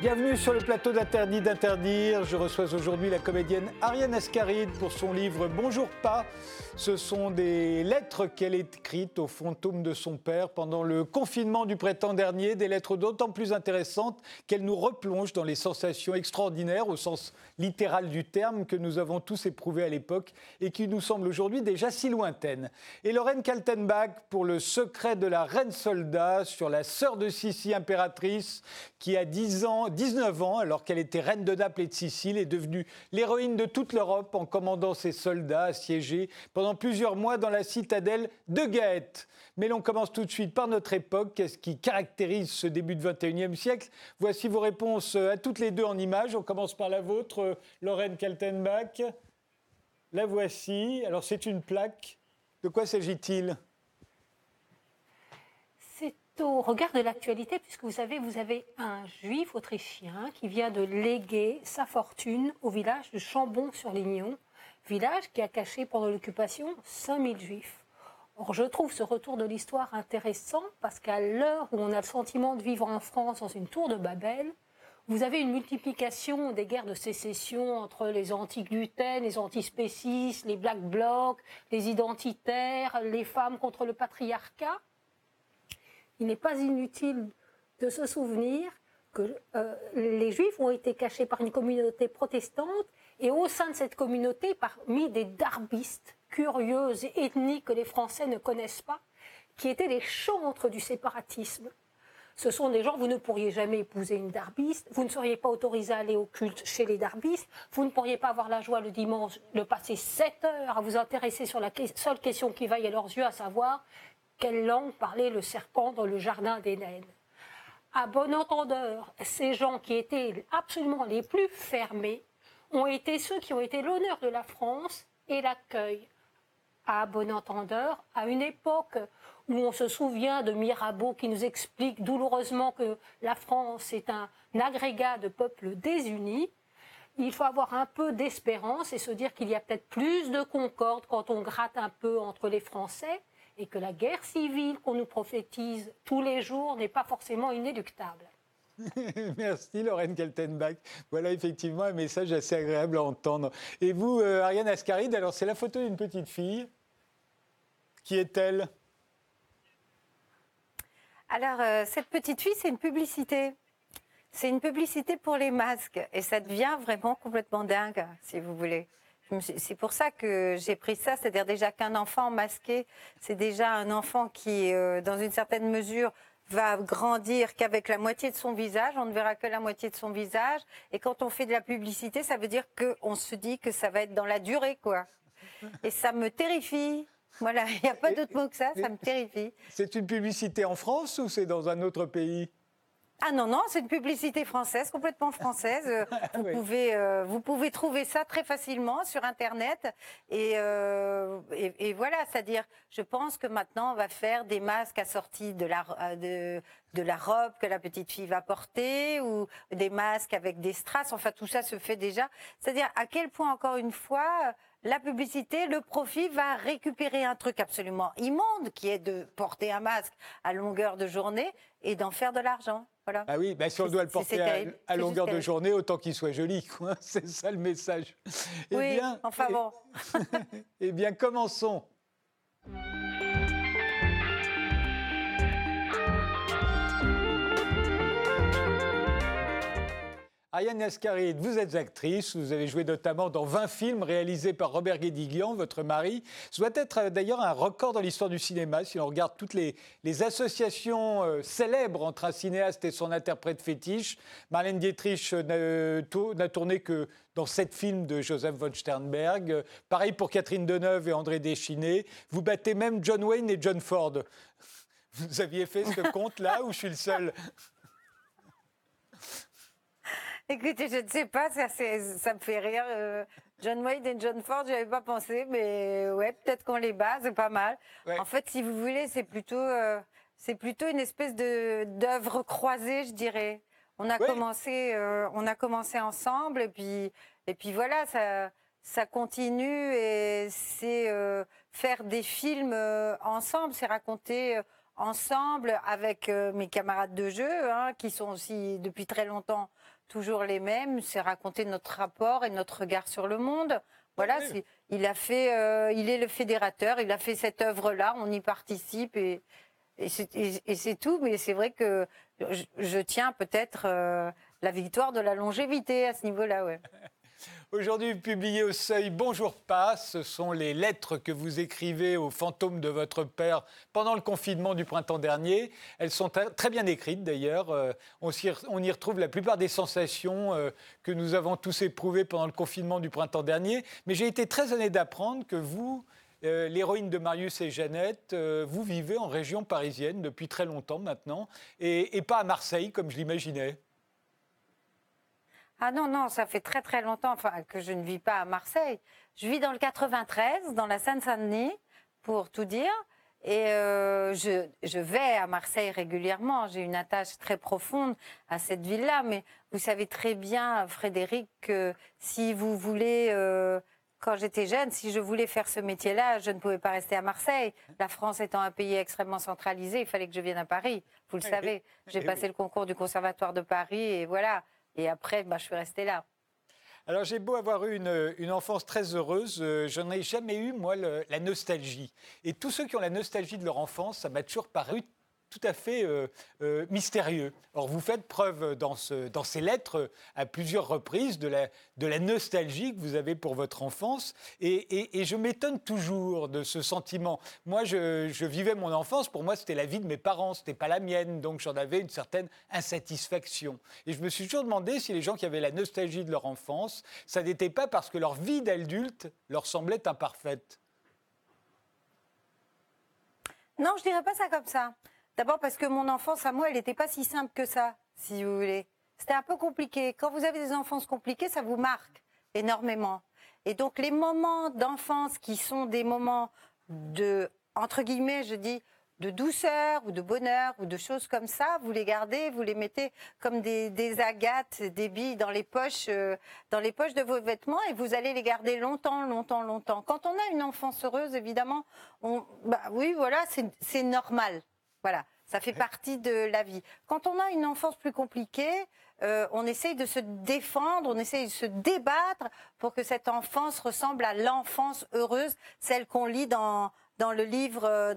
Bienvenue sur le plateau d'Interdit d'Interdire. Je reçois aujourd'hui la comédienne Ariane Ascaride pour son livre « Bonjour Pa'». Ce sont des lettres qu'elle écrites au fantôme de son père pendant le confinement du printemps dernier, des lettres d'autant plus intéressantes qu'elles nous replongent dans les sensations extraordinaires, au sens littéral du terme, que nous avons tous éprouvées à l'époque et qui nous semblent aujourd'hui déjà si lointaines. Et Lorraine Kaltenbach pour « Le secret de la reine soldat » sur la sœur de Sissi, impératrice, qui a 19 ans, alors qu'elle était reine de Naples et de Sicile, est devenue l'héroïne de toute l'Europe en commandant ses soldats assiégés pendant plusieurs mois dans la citadelle de Gaète. Mais l'on commence tout de suite par notre époque. Qu'est-ce qui caractérise ce début du XXIe siècle? Voici vos réponses à toutes les deux en images. On commence par la vôtre, Lorraine Kaltenbach. La voici. Alors, c'est une plaque. De quoi s'agit-il? Au regard de l'actualité, puisque vous avez un juif autrichien qui vient de léguer sa fortune au village de Chambon-sur-Lignon, village qui a caché pendant l'occupation 5000 juifs. Or, je trouve ce retour de l'histoire intéressant parce qu'à l'heure où on a le sentiment de vivre en France dans une tour de Babel, vous avez une multiplication des guerres de sécession entre les anti-gluten, les antispécistes, les black blocs, les identitaires, les femmes contre le patriarcat. Il n'est pas inutile de se souvenir que les Juifs ont été cachés par une communauté protestante et au sein de cette communauté parmi des darbistes curieuses et ethniques que les Français ne connaissent pas, qui étaient les chantres du séparatisme. Ce sont des gens, vous ne pourriez jamais épouser une darbiste, vous ne seriez pas autorisé à aller au culte chez les darbistes, vous ne pourriez pas avoir la joie le dimanche de passer 7 heures à vous intéresser sur la seule question qui vaille à leurs yeux, à savoir... quelle langue parlait le serpent dans le jardin d'Éden? À bon entendeur, ces gens qui étaient absolument les plus fermés ont été ceux qui ont été l'honneur de la France et l'accueil. À bon entendeur, à une époque où on se souvient de Mirabeau qui nous explique douloureusement que la France est un agrégat de peuples désunis, il faut avoir un peu d'espérance et se dire qu'il y a peut-être plus de concorde quand on gratte un peu entre les Français, et que la guerre civile qu'on nous prophétise tous les jours n'est pas forcément inéluctable. Merci Lorraine Kaltenbach. Voilà effectivement un message assez agréable à entendre. Et vous, Ariane Ascaride, alors c'est la photo d'une petite fille. Qui est-elle? Alors, cette petite fille, c'est une publicité. C'est une publicité pour les masques. Et ça devient vraiment complètement dingue, si vous voulez. C'est pour ça que j'ai pris ça, c'est-à-dire déjà qu'un enfant masqué, c'est déjà un enfant qui, dans une certaine mesure, va grandir qu'avec la moitié de son visage, on ne verra que la moitié de son visage. Et quand on fait de la publicité, ça veut dire qu'on se dit que ça va être dans la durée, quoi. Et ça me terrifie. Voilà, il n'y a pas d'autre mot que ça, ça me terrifie. C'est une publicité en France ou c'est dans un autre pays ? Ah non, non, c'est une publicité française, complètement française. Vous pouvez trouver ça très facilement sur Internet. Et voilà, c'est-à-dire, je pense que maintenant, on va faire des masques assortis de la robe que la petite fille va porter ou des masques avec des strass. Enfin, tout ça se fait déjà. C'est-à-dire, à quel point, encore une fois... la publicité, le profit va récupérer un truc absolument immonde qui est de porter un masque à longueur de journée et d'en faire de l'argent. Voilà. Ah oui, bah si on doit le porter à longueur de journée, autant qu'il soit joli, quoi. C'est ça le message. Oui, eh bien, enfin bon. Eh bien, commençons. Ariane Ascaride, vous êtes actrice, vous avez joué notamment dans 20 films réalisés par Robert Guédiguian, votre mari. Ce doit être d'ailleurs un record dans l'histoire du cinéma, si l'on regarde toutes les associations célèbres entre un cinéaste et son interprète fétiche. Marlène Dietrich n'a tourné que dans 7 films de Joseph von Sternberg. Pareil pour Catherine Deneuve et André Deschiné. Vous battez même John Wayne et John Ford. Vous aviez fait ce compte-là ou je suis le seul ? Écoutez, je ne sais pas, ça me fait rire. John Wayne et John Ford, je n'y avais pas pensé, mais ouais, peut-être qu'on les bat, c'est pas mal. Ouais. En fait, si vous voulez, c'est plutôt une espèce d'œuvre croisée, je dirais. On a commencé ensemble, et puis voilà, ça continue, et c'est faire des films ensemble, c'est raconter... ensemble avec mes camarades de jeu, hein, qui sont aussi depuis très longtemps toujours les mêmes, c'est raconter notre rapport et notre regard sur le monde. Voilà, c'est, il est le fédérateur, il a fait cette œuvre-là, on y participe et c'est tout. Mais c'est vrai que je tiens peut-être la victoire de la longévité à ce niveau-là, ouais. Aujourd'hui publié au Seuil, Bonjour Pa', ce sont les lettres que vous écrivez au fantôme de votre père pendant le confinement du printemps dernier. Elles sont très bien écrites d'ailleurs, on y retrouve la plupart des sensations que nous avons tous éprouvées pendant le confinement du printemps dernier. Mais j'ai été très étonné d'apprendre que vous, l'héroïne de Marius et Jeannette, vous vivez en région parisienne depuis très longtemps maintenant et pas à Marseille comme je l'imaginais. Ah non, non, ça fait très très longtemps que je ne vis pas à Marseille. Je vis dans le 93, dans la Seine-Saint-Denis, pour tout dire. Et je vais à Marseille régulièrement. J'ai une attache très profonde à cette ville-là. Mais vous savez très bien, Frédéric, que si vous voulez... Quand j'étais jeune, si je voulais faire ce métier-là, je ne pouvais pas rester à Marseille. La France étant un pays extrêmement centralisé, il fallait que je vienne à Paris. Vous le savez, j'ai passé le concours du Conservatoire de Paris et voilà. Et après, je suis restée là. Alors, j'ai beau avoir eu une enfance très heureuse, j'en ai jamais eu, moi, la nostalgie. Et tous ceux qui ont la nostalgie de leur enfance, ça m'a toujours paru tout à fait mystérieux. Or, vous faites preuve dans ces lettres, à plusieurs reprises, de la nostalgie que vous avez pour votre enfance. Et je m'étonne toujours de ce sentiment. Moi, je vivais mon enfance, pour moi, c'était la vie de mes parents, c'était pas la mienne, donc j'en avais une certaine insatisfaction. Et je me suis toujours demandé si les gens qui avaient la nostalgie de leur enfance, ça n'était pas parce que leur vie d'adulte leur semblait imparfaite. Non, je dirais pas ça comme ça. D'abord parce que mon enfance, à moi, elle n'était pas si simple que ça, si vous voulez. C'était un peu compliqué. Quand vous avez des enfances compliquées, ça vous marque énormément. Et donc, les moments d'enfance qui sont des moments de, entre guillemets, je dis, de douceur ou de bonheur ou de choses comme ça, vous les gardez, vous les mettez comme des agates, des billes dans les poches de vos vêtements et vous allez les garder longtemps, longtemps, longtemps. Quand on a une enfance heureuse, évidemment, c'est normal. Voilà, ça fait partie de la vie. Quand on a une enfance plus compliquée, on essaye de se défendre, on essaye de se débattre pour que cette enfance ressemble à l'enfance heureuse, celle qu'on lit dans le livre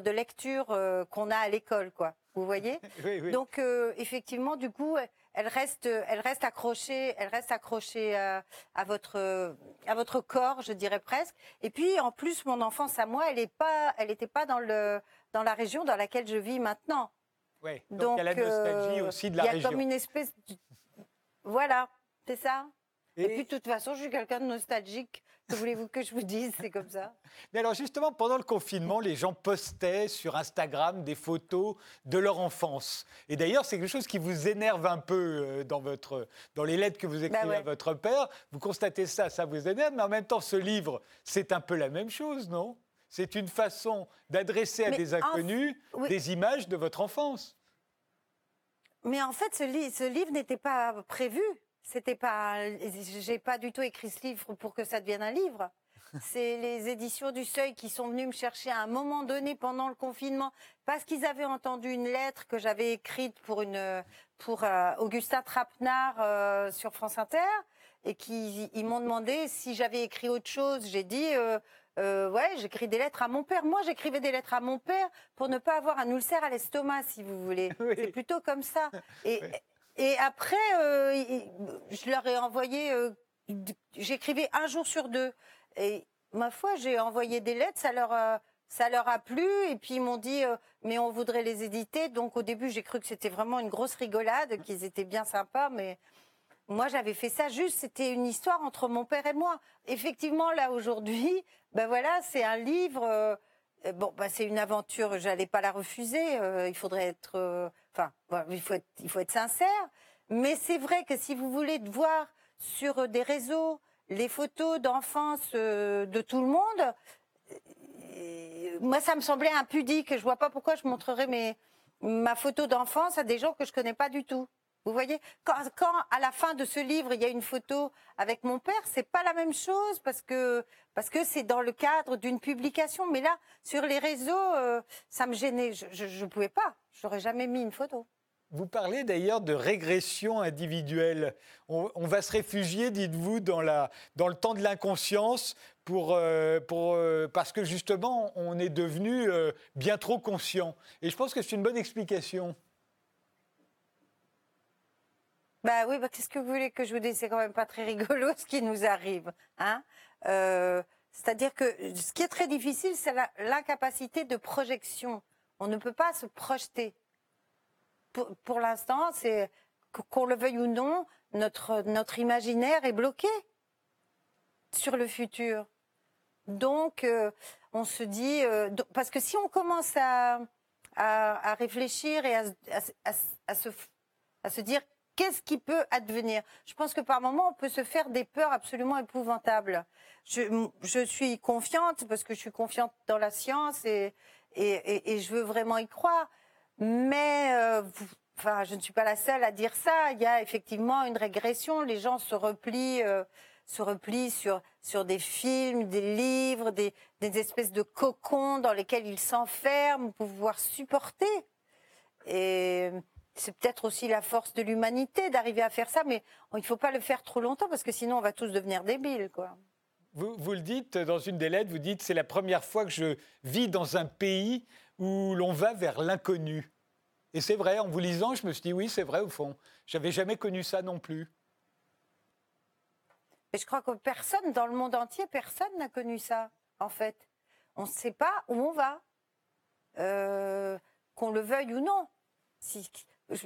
de lecture qu'on a à l'école, quoi. Vous voyez ? Oui, oui. Donc, effectivement, du coup, elle reste accrochée, à votre corps, je dirais presque. Et puis, en plus, mon enfance à moi, elle n'était pas dans la région dans laquelle je vis maintenant. Oui, donc il y a la nostalgie aussi de la région. Il y a comme une espèce de... Voilà, c'est ça. Et puis, de toute façon, je suis quelqu'un de nostalgique. Que voulez-vous que je vous dise, c'est comme ça. Mais alors justement, pendant le confinement, les gens postaient sur Instagram des photos de leur enfance. Et d'ailleurs, c'est quelque chose qui vous énerve un peu dans les lettres que vous écrivez à votre père. Vous constatez ça, ça vous énerve. Mais en même temps, ce livre, c'est un peu la même chose, non ? C'est une façon d'adresser à des inconnus des images de votre enfance. Mais en fait, ce livre n'était pas prévu. J'ai pas du tout écrit ce livre pour que ça devienne un livre. C'est les Éditions du Seuil qui sont venues me chercher à un moment donné pendant le confinement parce qu'ils avaient entendu une lettre que j'avais écrite pour Augustin Trapenard sur France Inter et ils m'ont demandé si j'avais écrit autre chose. J'ai dit ouais, j'écris des lettres à mon père. Moi, j'écrivais des lettres à mon père pour ne pas avoir un ulcère à l'estomac, si vous voulez. Oui. C'est plutôt comme ça. Et oui. Et après, je leur ai envoyé... j'écrivais un jour sur deux. Et ma foi, j'ai envoyé des lettres, ça leur a plu. Et puis, ils m'ont dit, mais on voudrait les éditer. Donc, au début, j'ai cru que c'était vraiment une grosse rigolade, qu'ils étaient bien sympas. Mais moi, j'avais fait ça juste. C'était une histoire entre mon père et moi. Effectivement, là, aujourd'hui, c'est un livre... c'est une aventure, j'allais pas la refuser. Il faut être sincère. Mais c'est vrai que si vous voulez voir sur des réseaux les photos d'enfance de tout le monde, moi ça me semblait impudique. Je vois pas pourquoi je montrerais ma photo d'enfance à des gens que je connais pas du tout. Vous voyez, quand à la fin de ce livre, il y a une photo avec mon père, c'est pas la même chose parce que c'est dans le cadre d'une publication. Mais là, sur les réseaux, ça me gênait. Je pouvais pas. J'aurais jamais mis une photo. Vous parlez d'ailleurs de régression individuelle. On va se réfugier, dites-vous, dans le temps de l'inconscience parce que justement, on est devenu bien trop conscient. Et je pense que c'est une bonne explication. Bah oui, bah, qu'est-ce que vous voulez que je vous dise ? C'est quand même pas très rigolo ce qui nous arrive. Hein ? C'est-à-dire que ce qui est très difficile, c'est l'incapacité de projection. On ne peut pas se projeter. Pour l'instant, c'est qu'on le veuille ou non, notre imaginaire est bloqué sur le futur. Donc, on se dit... parce que si on commence à réfléchir et à se dire qu'est-ce qui peut advenir, je pense que par moments, on peut se faire des peurs absolument épouvantables. Je suis confiante, parce que je suis confiante dans la science et je veux vraiment y croire. Mais je ne suis pas la seule à dire ça. Il y a effectivement une régression. Les gens se replient sur des films, des livres, des espèces de cocons dans lesquels ils s'enferment pour pouvoir supporter. Et c'est peut-être aussi la force de l'humanité d'arriver à faire ça. Mais il ne faut pas le faire trop longtemps parce que sinon on va tous devenir débiles, quoi. Vous le dites dans une des lettres. Vous dites c'est la première fois que je vis dans un pays où l'on va vers l'inconnu. Et c'est vrai, en vous lisant, je me suis dit, oui, c'est vrai, au fond. Je n'avais jamais connu ça non plus. Et je crois que personne, dans le monde entier, personne n'a connu ça, en fait. On ne sait pas où on va, qu'on le veuille ou non.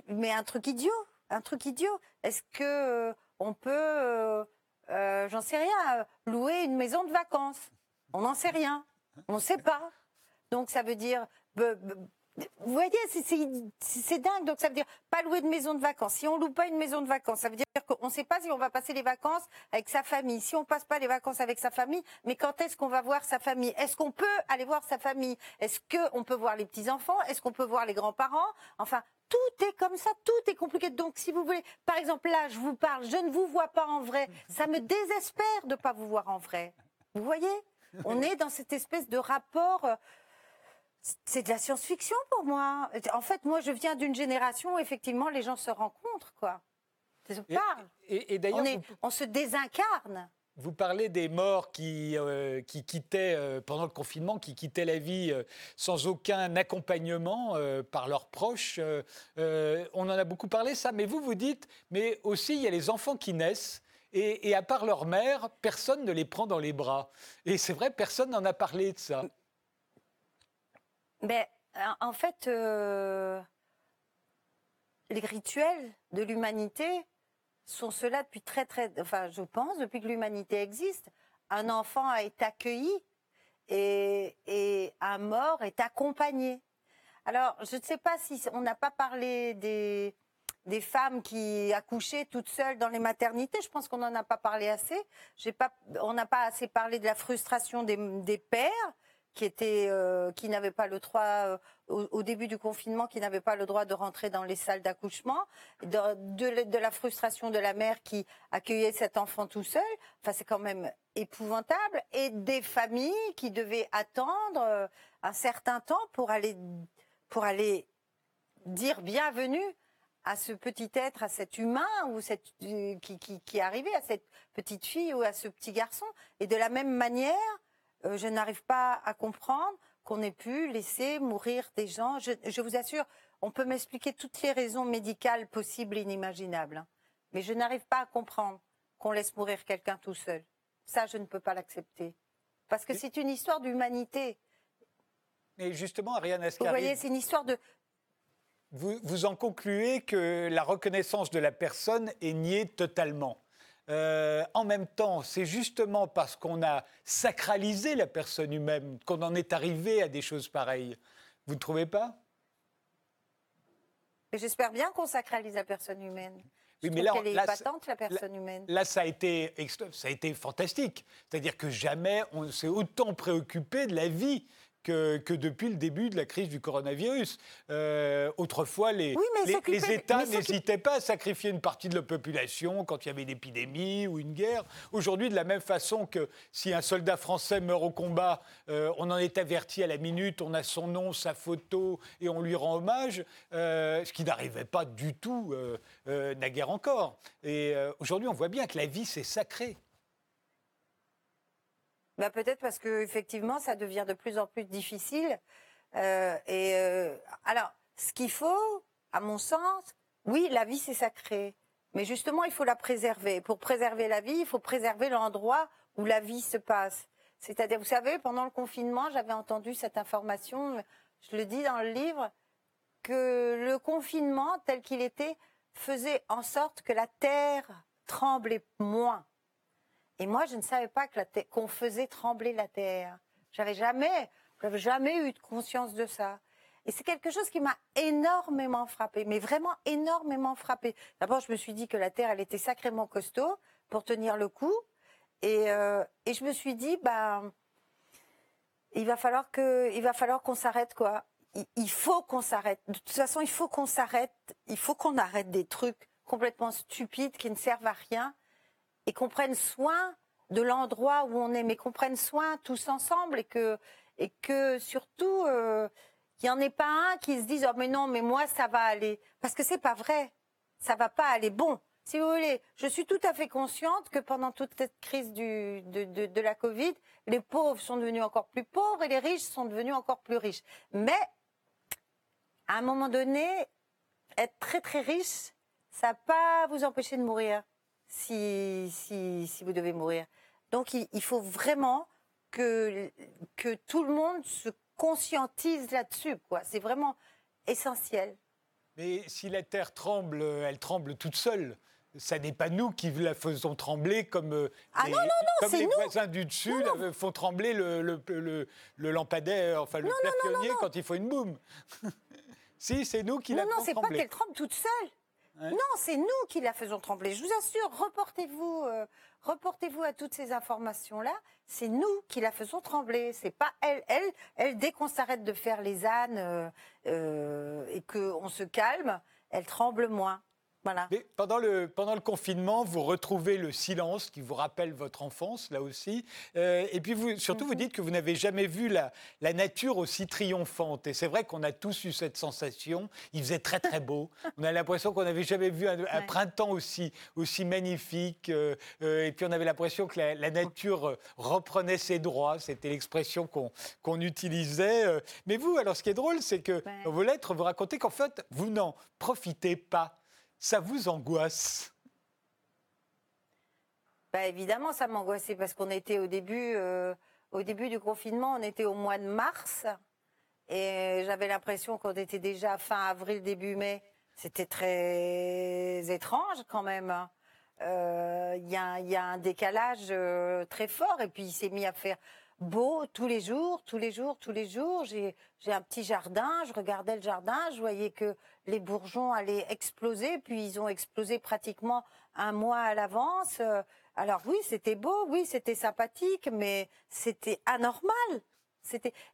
Mais un truc idiot. Est-ce qu'on peut, j'en sais rien, louer une maison de vacances ? On n'en sait rien, on ne sait pas. Donc ça veut dire, vous voyez, c'est dingue. Donc ça veut dire pas louer de maison de vacances. Si on ne loue pas une maison de vacances, ça veut dire qu'on ne sait pas si on va passer les vacances avec sa famille. Si on ne passe pas les vacances avec sa famille, mais quand est-ce qu'on va voir sa famille ? Est-ce qu'on peut aller voir sa famille ? Est-ce qu'on peut voir les petits-enfants ? Est-ce qu'on peut voir les grands-parents ? Enfin, tout est comme ça, tout est compliqué. Donc si vous voulez, par exemple là, je vous parle, je ne vous vois pas en vrai. Ça me désespère de ne pas vous voir en vrai. Vous voyez ? On est dans cette espèce de rapport... C'est de la science-fiction pour moi. En fait, moi, je viens d'une génération où, effectivement, les gens se rencontrent, quoi. Ils se parlent. Et d'ailleurs, on se désincarne. Vous parlez des morts qui quittaient, pendant le confinement, qui quittaient la vie sans aucun accompagnement par leurs proches. On en a beaucoup parlé, ça. Mais vous dites, mais aussi, il y a les enfants qui naissent. Et à part leur mère, personne ne les prend dans les bras. Et c'est vrai, personne n'en a parlé de ça. Mais en fait, les rituels de l'humanité sont ceux-là depuis très, très... Enfin, je pense, depuis que l'humanité existe, un enfant est accueilli et un mort est accompagné. Alors, je ne sais pas si on n'a pas parlé des femmes qui accouchaient toutes seules dans les maternités. Je pense qu'on n'en a pas parlé assez. On n'a pas assez parlé de la frustration des pères, qui n'avaient pas le droit, au début du confinement, qui n'avaient pas le droit de rentrer dans les salles d'accouchement, de la frustration de la mère qui accueillait cet enfant tout seul. Enfin, c'est quand même épouvantable. Et des familles qui devaient attendre un certain temps pour aller dire bienvenue à ce petit être, à cet humain ou qui arrivait, à cette petite fille ou à ce petit garçon. Et de la même manière, je n'arrive pas à comprendre qu'on ait pu laisser mourir des gens. Je vous assure, on peut m'expliquer toutes les raisons médicales possibles et inimaginables, hein. Mais je n'arrive pas à comprendre qu'on laisse mourir quelqu'un tout seul. Ça, je ne peux pas l'accepter. Parce que c'est une histoire d'humanité. Mais justement, Ariane Ascaride... Vous voyez, c'est une histoire de... Vous en concluez que la reconnaissance de la personne est niée totalement. En même temps, c'est justement parce qu'on a sacralisé la personne humaine qu'on en est arrivé à des choses pareilles. Vous ne trouvez pas ? J'espère bien qu'on sacralise la personne humaine. Oui, mais là, elle est patente, la personne humaine. Là, ça a été fantastique. C'est-à-dire que jamais on s'est autant préoccupé de la vie que depuis le début de la crise du coronavirus. Autrefois, les États n'hésitaient pas à sacrifier une partie de la population quand il y avait une épidémie ou une guerre. Aujourd'hui, de la même façon que si un soldat français meurt au combat, on en est averti à la minute, on a son nom, sa photo et on lui rend hommage, ce qui n'arrivait pas du tout naguère encore. Et aujourd'hui, on voit bien que la vie, c'est sacré. Bah peut-être parce que effectivement, ça devient de plus en plus difficile. Alors, ce qu'il faut, à mon sens, oui, la vie c'est sacré, mais justement, il faut la préserver. Pour préserver la vie, il faut préserver l'endroit où la vie se passe. C'est-à-dire, vous savez, pendant le confinement, j'avais entendu cette information, je le dis dans le livre, que le confinement tel qu'il était faisait en sorte que la terre tremblait moins. Et moi, je ne savais pas qu'on faisait trembler la terre. J'avais jamais eu de conscience de ça. Et c'est quelque chose qui m'a énormément frappée, mais vraiment énormément frappée. D'abord, je me suis dit que la terre, elle était sacrément costaud pour tenir le coup. Et je me suis dit, il va falloir qu'on s'arrête, quoi. Il faut qu'on s'arrête. De toute façon, il faut qu'on s'arrête. Il faut qu'on arrête des trucs complètement stupides qui ne servent à rien. Et qu'on prenne soin de l'endroit où on est, mais qu'on prenne soin tous ensemble et que surtout, il n'y en ait pas un qui se dise « Oh mais non, mais moi ça va aller ». Parce que c'est pas vrai, ça va pas aller. Bon, si vous voulez, je suis tout à fait consciente que pendant toute cette crise de la Covid, les pauvres sont devenus encore plus pauvres et les riches sont devenus encore plus riches. Mais, à un moment donné, être très très riche, ça ne va pas vous empêcher de mourir. Si vous devez mourir. Donc il faut vraiment que tout le monde se conscientise là-dessus, quoi. C'est vraiment essentiel. Mais si la terre tremble, elle tremble toute seule. Ça n'est pas nous qui la faisons trembler comme les voisins du dessus font trembler le lampadaire, le plafonnier quand il faut une boum. Si, c'est nous qui la faisons trembler. Non, c'est pas qu'elle tremble toute seule. Ouais. Non, c'est nous qui la faisons trembler. Je vous assure, reportez-vous à toutes ces informations-là. C'est nous qui la faisons trembler. C'est pas elle. Elle dès qu'on s'arrête de faire les ânes et qu'on se calme, elle tremble moins. Voilà. Mais pendant le confinement, vous retrouvez le silence qui vous rappelle votre enfance, là aussi. Et puis, vous dites que vous n'avez jamais vu la nature aussi triomphante. Et c'est vrai qu'on a tous eu cette sensation. Il faisait très, très beau. On a l'impression qu'on n'avait jamais vu un printemps aussi magnifique. Et puis, on avait l'impression que la nature reprenait ses droits. C'était l'expression qu'on utilisait. Mais vous, alors, ce qui est drôle, c'est que dans vos lettres, vous racontez qu'en fait, vous n'en profitez pas. Ça vous angoisse? Évidemment, ça m'angoissait parce qu'on était au début du confinement, on était au mois de mars et j'avais l'impression qu'on était déjà fin avril, début mai. C'était très étrange quand même. Il y a un décalage très fort et puis il s'est mis à faire beau tous les jours. J'ai un petit jardin, je regardais le jardin, je voyais que les bourgeons allaient exploser, puis ils ont explosé pratiquement un mois à l'avance. Alors oui, c'était beau, oui, c'était sympathique, mais c'était anormal.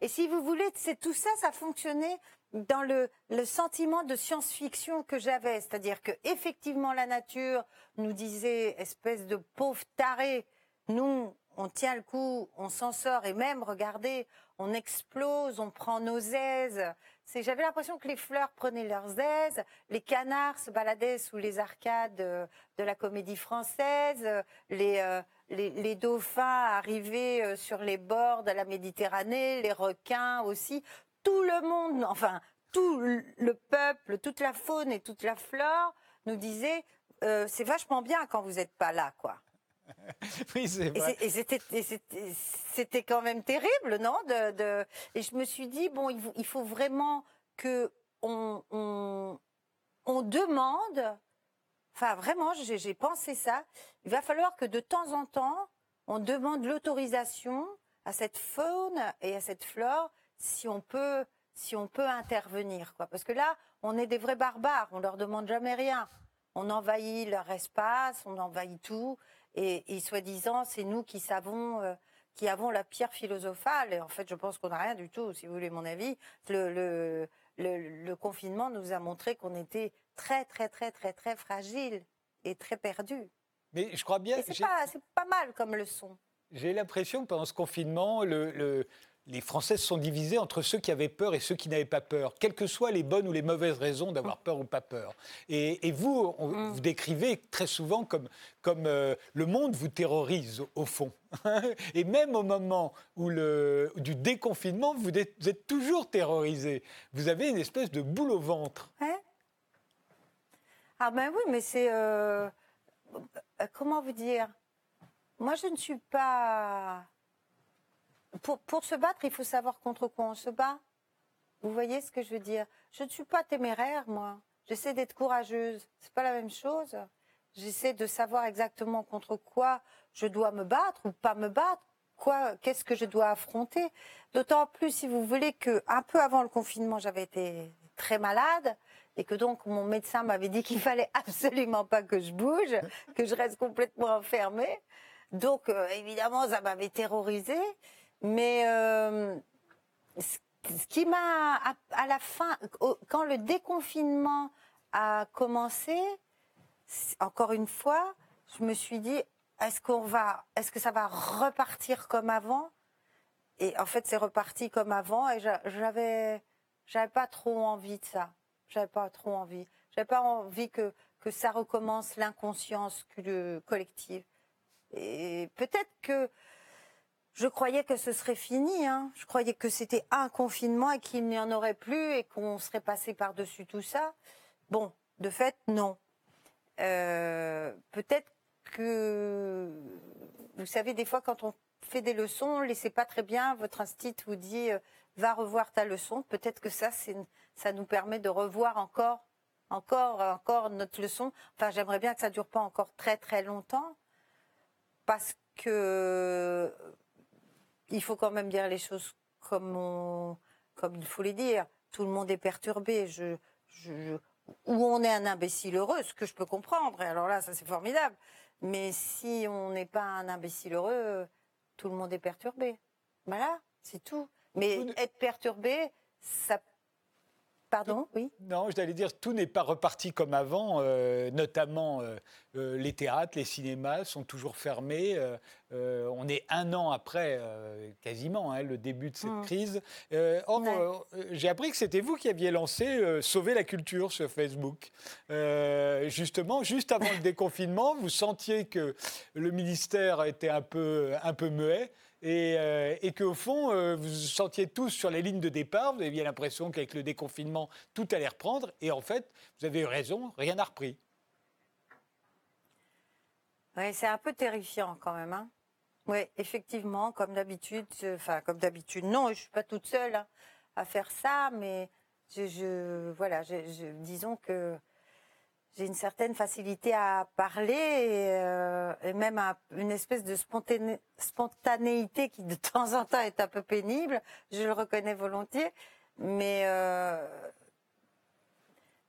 Et si vous voulez, tout ça, ça fonctionnait dans le sentiment de science-fiction que j'avais. C'est-à-dire que effectivement la nature nous disait, espèce de pauvre taré, nous, on tient le coup, on s'en sort, et même, regardez, on explose, on prend nos aises. J'avais l'impression que les fleurs prenaient leurs aises, les canards se baladaient sous les arcades de la Comédie française, les dauphins arrivaient sur les bords de la Méditerranée, les requins aussi. Tout le monde, enfin, tout le peuple, toute la faune et toute la flore nous disait « c'est vachement bien quand vous n'êtes pas là, quoi ». Oui, c'est vrai. C'était quand même terrible, non ? Et je me suis dit, bon, il faut vraiment qu'on demande, enfin vraiment, j'ai pensé ça, il va falloir que de temps en temps, on demande l'autorisation à cette faune et à cette flore si on peut intervenir, quoi. Parce que là, on est des vrais barbares, on leur demande jamais rien. On envahit leur espace, on envahit tout. Et soi-disant, c'est nous qui savons, qui avons la pierre philosophale. Et en fait, je pense qu'on n'a rien du tout, si vous voulez mon avis. Le confinement nous a montré qu'on était très fragile et très perdu. Mais je crois bien... Et c'est pas mal comme leçon. J'ai l'impression que pendant ce confinement, les Français se sont divisés entre ceux qui avaient peur et ceux qui n'avaient pas peur, quelles que soient les bonnes ou les mauvaises raisons d'avoir peur ou pas peur. Et vous, vous décrivez très souvent comme le monde vous terrorise, au fond. Et même au moment du déconfinement, vous êtes toujours terrorisé. Vous avez une espèce de boule au ventre. Hein ? Ah ben oui, mais c'est... Comment vous dire ? Moi, je ne suis pas... Pour se battre, il faut savoir contre quoi on se bat. Vous voyez ce que je veux dire ? Je ne suis pas téméraire, moi. J'essaie d'être courageuse. C'est pas la même chose. J'essaie de savoir exactement contre quoi je dois me battre ou pas me battre. Qu'est-ce que je dois affronter ? D'autant plus, si vous voulez, qu'un peu avant le confinement, j'avais été très malade et que donc mon médecin m'avait dit qu'il fallait absolument pas que je bouge, que je reste complètement enfermée. Donc, évidemment, ça m'avait terrorisée. Mais ce qui m'a, à la fin, quand le déconfinement a commencé, encore une fois, je me suis dit, est-ce que ça va repartir comme avant ? Et en fait, c'est reparti comme avant et j'avais pas trop envie de ça. J'avais pas envie que ça recommence l'inconscience collective. Et peut-être que je croyais que ce serait fini, hein. Je croyais que c'était un confinement et qu'il n'y en aurait plus et qu'on serait passé par-dessus tout ça. Bon, de fait, non. Peut-être que, vous savez, des fois, quand on fait des leçons, on ne les sait pas très bien. Votre instinct vous dit « va revoir ta leçon ». Peut-être que ça, ça nous permet de revoir encore notre leçon. Enfin, j'aimerais bien que ça ne dure pas encore très longtemps parce que... Il faut quand même dire les choses comme il faut les dire. Tout le monde est perturbé. Ou on est un imbécile heureux, ce que je peux comprendre. Et alors là, ça c'est formidable. Mais si on n'est pas un imbécile heureux, tout le monde est perturbé. Voilà, c'est tout. Mais être perturbé, ça... Pardon, oui. Non, j'allais dire, tout n'est pas reparti comme avant, notamment les théâtres, les cinémas sont toujours fermés. On est un an après, quasiment, le début de cette crise. J'ai appris que c'était vous qui aviez lancé « Sauver la culture » sur Facebook. Justement, juste avant le déconfinement, vous sentiez que le ministère était un peu muet. Et qu'au fond, vous vous sentiez tous sur les lignes de départ, vous aviez l'impression qu'avec le déconfinement, tout allait reprendre, et en fait, vous avez eu raison, rien n'a repris. Oui, c'est un peu terrifiant quand même. Hein. Oui, effectivement, comme d'habitude, non, je ne suis pas toute seule à faire ça, mais disons que j'ai une certaine facilité à parler et même à une espèce de spontanéité qui de temps en temps est un peu pénible, je le reconnais volontiers, mais